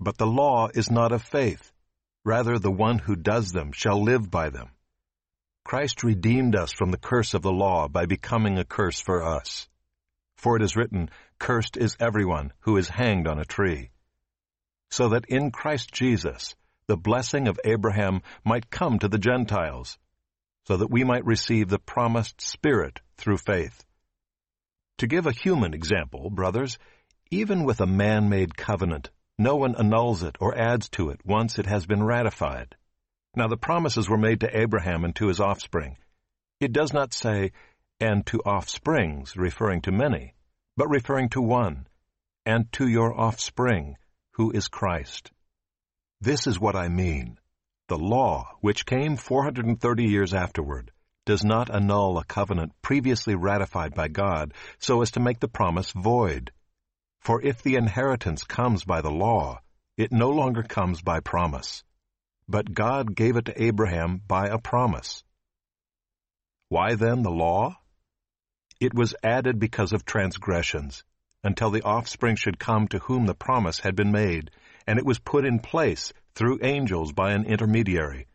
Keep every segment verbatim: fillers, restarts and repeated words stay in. But the law is not of faith. Rather, the one who does them shall live by them. Christ redeemed us from the curse of the law by becoming a curse for us. For it is written, "Cursed is everyone who is hanged on a tree," so that in Christ Jesus the blessing of Abraham might come to the Gentiles, so that we might receive the promised Spirit through faith. To give a human example, brothers, even with a man-made covenant, no one annuls it or adds to it once it has been ratified. Now the promises were made to Abraham and to his offspring. It does not say, "and to offsprings," referring to many, but referring to one, "and to your offspring, who is Christ." This is what I mean. The law, which came four hundred thirty years afterward, does not annul a covenant previously ratified by God so as to make the promise void. For if the inheritance comes by the law, it no longer comes by promise. But God gave it to Abraham by a promise. Why then the law? It was added because of transgressions, until the offspring should come to whom the promise had been made, and it was put in place through angels by an intermediary.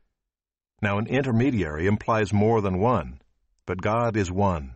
Now an intermediary implies more than one, but God is one.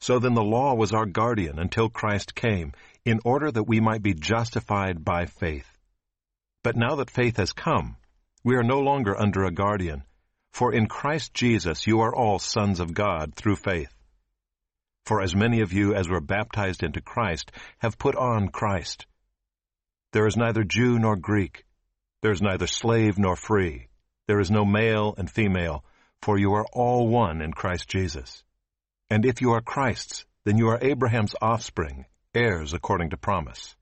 So then the law was our guardian until Christ came, in order that we might be justified by faith. But now that faith has come, we are no longer under a guardian, for in Christ Jesus you are all sons of God through faith. For as many of you as were baptized into Christ have put on Christ. There is neither Jew nor Greek, there is neither slave nor free, there is no male and female, for you are all one in Christ Jesus. And if you are Christ's, then you are Abraham's offspring, heirs according to promise.